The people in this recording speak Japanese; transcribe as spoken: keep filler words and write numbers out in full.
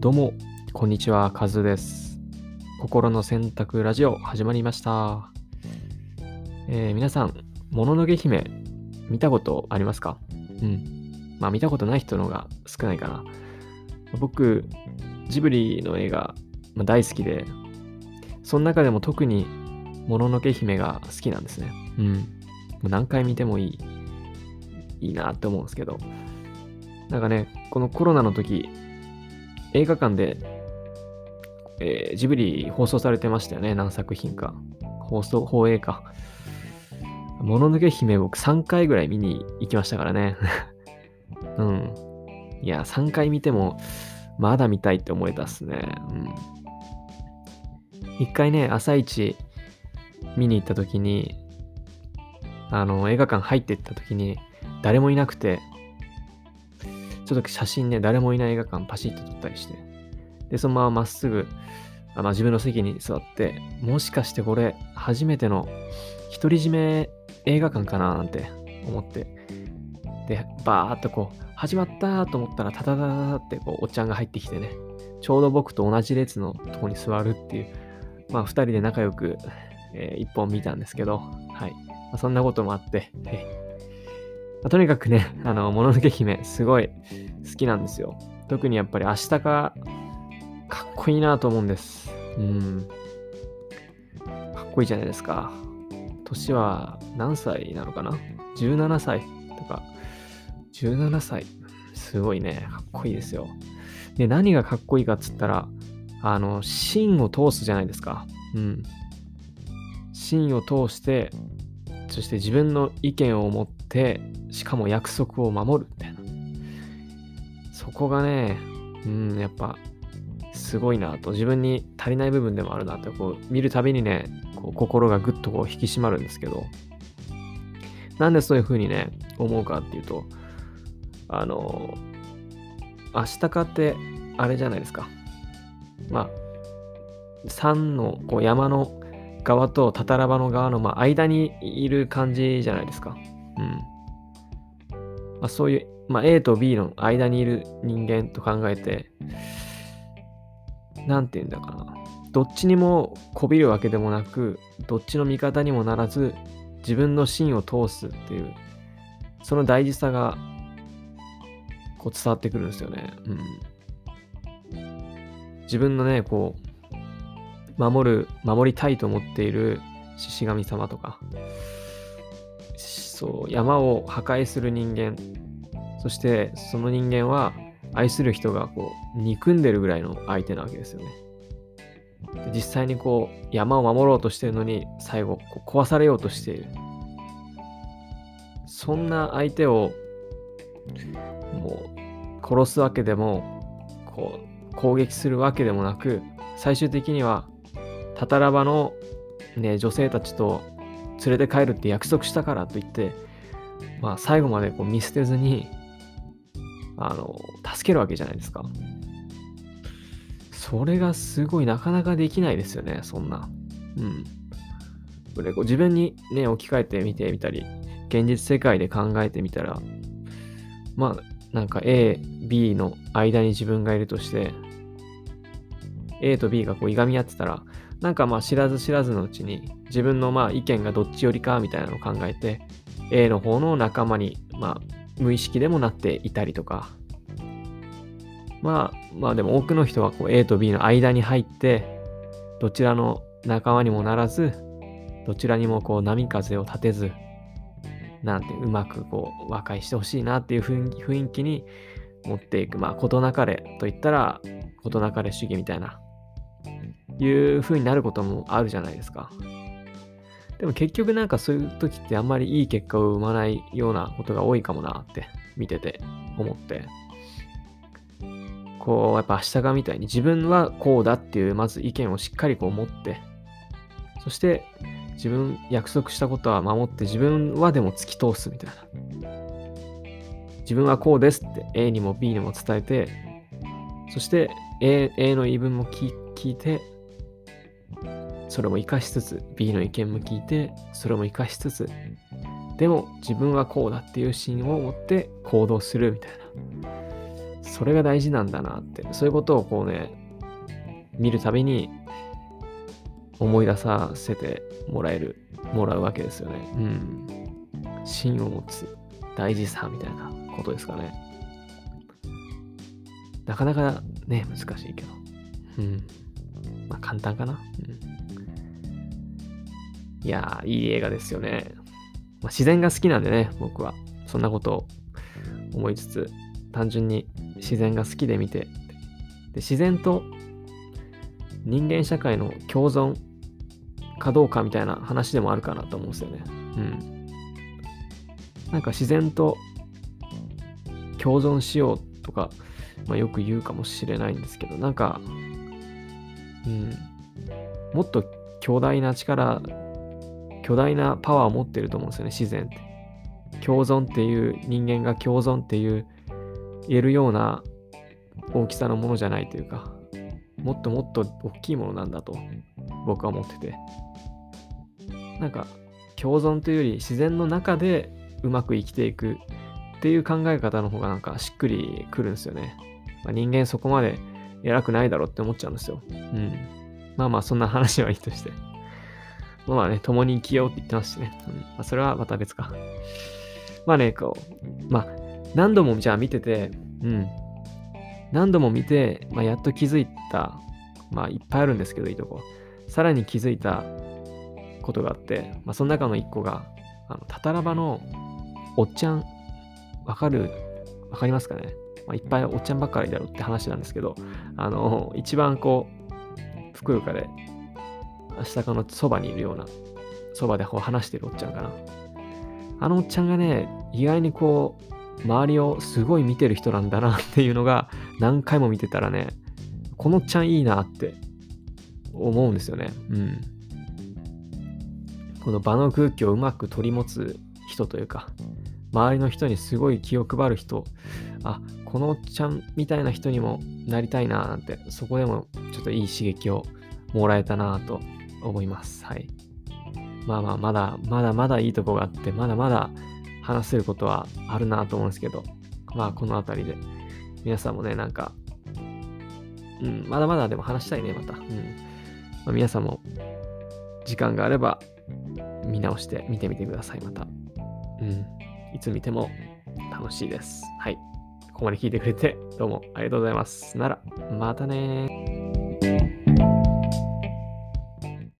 どうもこんにちは、カズです。心の選択ラジオ始まりました。えー、皆さん、もののけ姫見たことありますか？うんまあ見たことない人の方が少ないかな。僕、ジブリの映画、まあ、大好きで、その中でも特にもののけ姫が好きなんですね。うんもう何回見てもいいいいなって思うんですけど、なんかね、このコロナの時、映画館で、えー、ジブリ放送されてましたよね。何作品か放送放映か。もののけ姫、僕さんかいぐらい見に行きましたからね。うんいや、さんかい見てもまだ見たいって思えたっすね。うんいっかいね、朝一見に行った時に、あの映画館入ってった時に誰もいなくて、ちょっと写真ね、誰もいない映画館パシッと撮ったりして、でそのまままっすぐ、あ、まあ、自分の席に座って、もしかしてこれ初めての独り占め映画館かななんて思って、でバーっとこう始まったと思ったら、タタタタってこうおっちゃんが入ってきてね、ちょうど僕と同じ列のとこに座るっていう、まあふたりで仲良く、えー、いっぽん見たんですけど、はい、まあ、そんなこともあって、えーとにかくね、あの、もののけ姫、すごい好きなんですよ。特にやっぱり、アシタカ、かっこいいなと思うんです。うん。かっこいいじゃないですか。年は何歳なのかな ?じゅうなな 歳とか、じゅうななさい。すごいね、かっこいいですよ。で、何がかっこいいかっつったら、あの、芯を通すじゃないですか。うん。芯を通して、そして自分の意見を持って、しかも約束を守るみたいな。そこがね、うん、やっぱすごいなと、自分に足りない部分でもあるなと、こう見るたびにね、こう心がぐっとこう引き締まるんですけど、なんでそういう風にね、思うかっていうと、あの、アシタカってあれじゃないですか。まあ、山のこう山の側とタタラバの側の、まあ、間にいる感じじゃないですか。うんまあ、そういう、まあ、A と B の間にいる人間と考えて、なんていうんだかな、どっちにもこびるわけでもなく、どっちの味方にもならず、自分の芯を通すっていう、その大事さがこう伝わってくるんですよね。うん、自分のね、こう守る守りたいと思っている獅子神様とか、そう山を破壊する人間、そしてその人間は愛する人がこう憎んでるぐらいの相手なわけですよね。で実際にこう山を守ろうとしてるのに、最後こう壊されようとしている、そんな相手をもう殺すわけでも、こう攻撃するわけでもなく、最終的にはタタラバの、ね、女性たちと連れて帰るって約束したからといって、まあ、最後までこう見捨てずに、あの助けるわけじゃないですか。それがすごい、なかなかできないですよね、そんな。うん、これこう自分に、ね、置き換えてみてみたり、現実世界で考えてみたら、まあなんか A、B の間に自分がいるとして、A と B がこういがみ合ってたら、なんかまあ知らず知らずのうちに、自分のまあ意見がどっちよりかみたいなのを考えて、 A の方の仲間にまあ無意識でもなっていたりとか、まあまあでも多くの人はこう A と B の間に入って、どちらの仲間にもならず、どちらにもこう波風を立てず、なんてうまくこう和解してほしいなっていう雰囲気に持っていく、まあ事なかれといったら事なかれ主義みたいないう風になることもあるじゃないですか。でも結局なんかそういう時ってあんまりいい結果を生まないようなことが多いかもなって見てて思って、こうやっぱアシタカみたいに自分はこうだっていうまず意見をしっかりこう持って、そして自分約束したことは守って、自分はでも突き通すみたいな、自分はこうですって A にも B にも伝えて、そして A, A の言い分も 聞, 聞いてそれも活かしつつ、 B の意見も聞いてそれも活かしつつ、でも自分はこうだっていうシーンを持って行動するみたいな、それが大事なんだなって、そういうことをこうね見るたびに思い出させてもらえるもらうわけですよね。うん、芯を持つ大事さみたいなことですかね。なかなかね難しいけど、うん、まあ簡単かな。うん、いやーいい映画ですよね。まあ、自然が好きなんでね、僕はそんなことを思いつつ、単純に自然が好きで見て、で自然と人間社会の共存かどうかみたいな話でもあるかなと思うんですよね。うん、なんか自然と共存しようとか、まあ、よく言うかもしれないんですけど、なんか、うん、もっと強大な力巨大なパワーを持ってると思うんですよね、自然って。共存っていう、人間が共存っていう言えるような大きさのものじゃないというか、もっともっと大きいものなんだと僕は思ってて、なんか共存というより自然の中でうまく生きていくっていう考え方の方がなんかしっくりくるんですよね。まあ、人間そこまで偉くないだろうって思っちゃうんですよ。うん、まあまあそんな話はいいとして、まあね、共に生きようって言ってますしね。うん、まあ、それはまた別か。まあね、こう、まあ、何度もじゃあ見てて、うん、何度も見て、まあ、やっと気づいた、まあ、いっぱいあるんですけど、いいとこ。さらに気づいたことがあって、まあ、その中の一個が、あの、タタラバのおっちゃん、わかる、わかりますかね。まあ、いっぱいおっちゃんばっかりだろって話なんですけど、あの、一番こう、ふくよかで、アシタカのそばにいるような、そばでこう話してるおっちゃんかな。あのおっちゃんがね、意外にこう周りをすごい見てる人なんだなっていうのが何回も見てたらね、このおっちゃんいいなって思うんですよね。うん、この場の空気をうまく取り持つ人というか、周りの人にすごい気を配る人、あ、このおっちゃんみたいな人にもなりたいななんて、そこでもちょっといい刺激をもらえたなと思います。はい。まあまあ、まだまだまだいいとこがあって、まだまだ話せることはあるなと思うんですけど、まあこのあたりで、皆さんもね、なんか、うん、まだまだでも話したいね、また。うん、まあ、皆さんも、時間があれば、見直して見てみてください、また。うん、いつ見ても楽しいです。はい。ここまで聞いてくれて、どうもありがとうございます。なら、またねー。